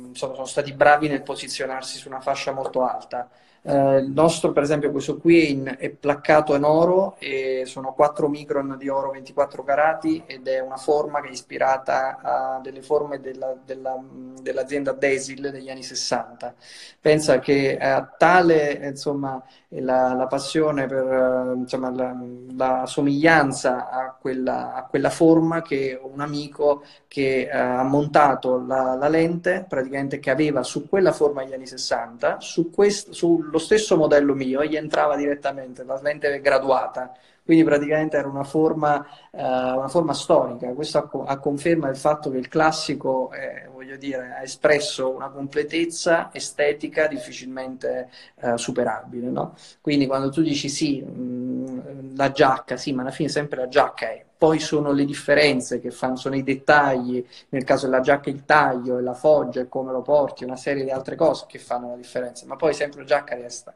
insomma, sono stati bravi nel posizionarsi su una fascia molto alta. Eh, il nostro, per esempio, questo qui è, in, è placcato in oro, e sono quattro micron di oro ventiquattro carati, ed è una forma che è ispirata a delle forme della, della, dell'azienda Desil degli anni sessanta. Pensa che eh, tale, insomma, la, la passione per, insomma, la, la somiglianza a quella, a quella forma, che un amico che eh, ha montato la, la lente, praticamente, che aveva su quella forma degli anni sessanta, su questo, sullo stesso modello mio, gli entrava direttamente la lente graduata. Quindi praticamente era una forma, eh, una forma storica. Questo a, a conferma del fatto che il classico, eh, voglio dire, ha espresso una completezza estetica difficilmente eh, superabile, no? Quindi quando tu dici sì, mh, la giacca, sì, ma alla fine sempre la giacca è. Poi sono le differenze che fanno, sono i dettagli, nel caso della giacca il taglio, e la foggia, e come lo porti, una serie di altre cose che fanno la differenza, ma poi sempre la giacca resta.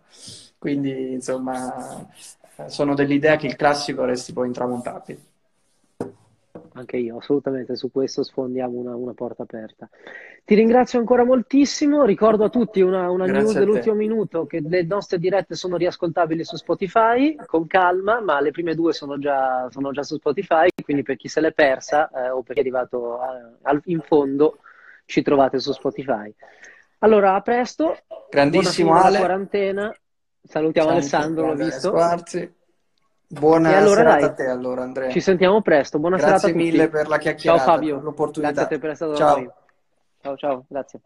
Quindi, insomma... sono dell'idea che il classico resti poi intramontabile. Anche io, assolutamente, su questo sfondiamo una, una porta aperta. Ti ringrazio ancora moltissimo, ricordo a tutti una, una news dell'ultimo minuto, che le nostre dirette sono riascoltabili su Spotify, con calma, ma le prime due sono già, sono già su Spotify, quindi per chi se l'è persa eh, o per chi è arrivato a, al, in fondo, ci trovate su Spotify. Allora, a presto. Grandissimo Ale. Buona quarantena. Salutiamo Ciao, Alessandro, l'ho visto. Squarzi. Buona allora, serata dai. a te, allora, Andrea. Ci sentiamo presto. Buona grazie serata a tutti. Grazie mille per la chiacchierata. Ciao Fabio. L'opportunità. Grazie a te per essere stato con noi. Ciao, ciao, grazie.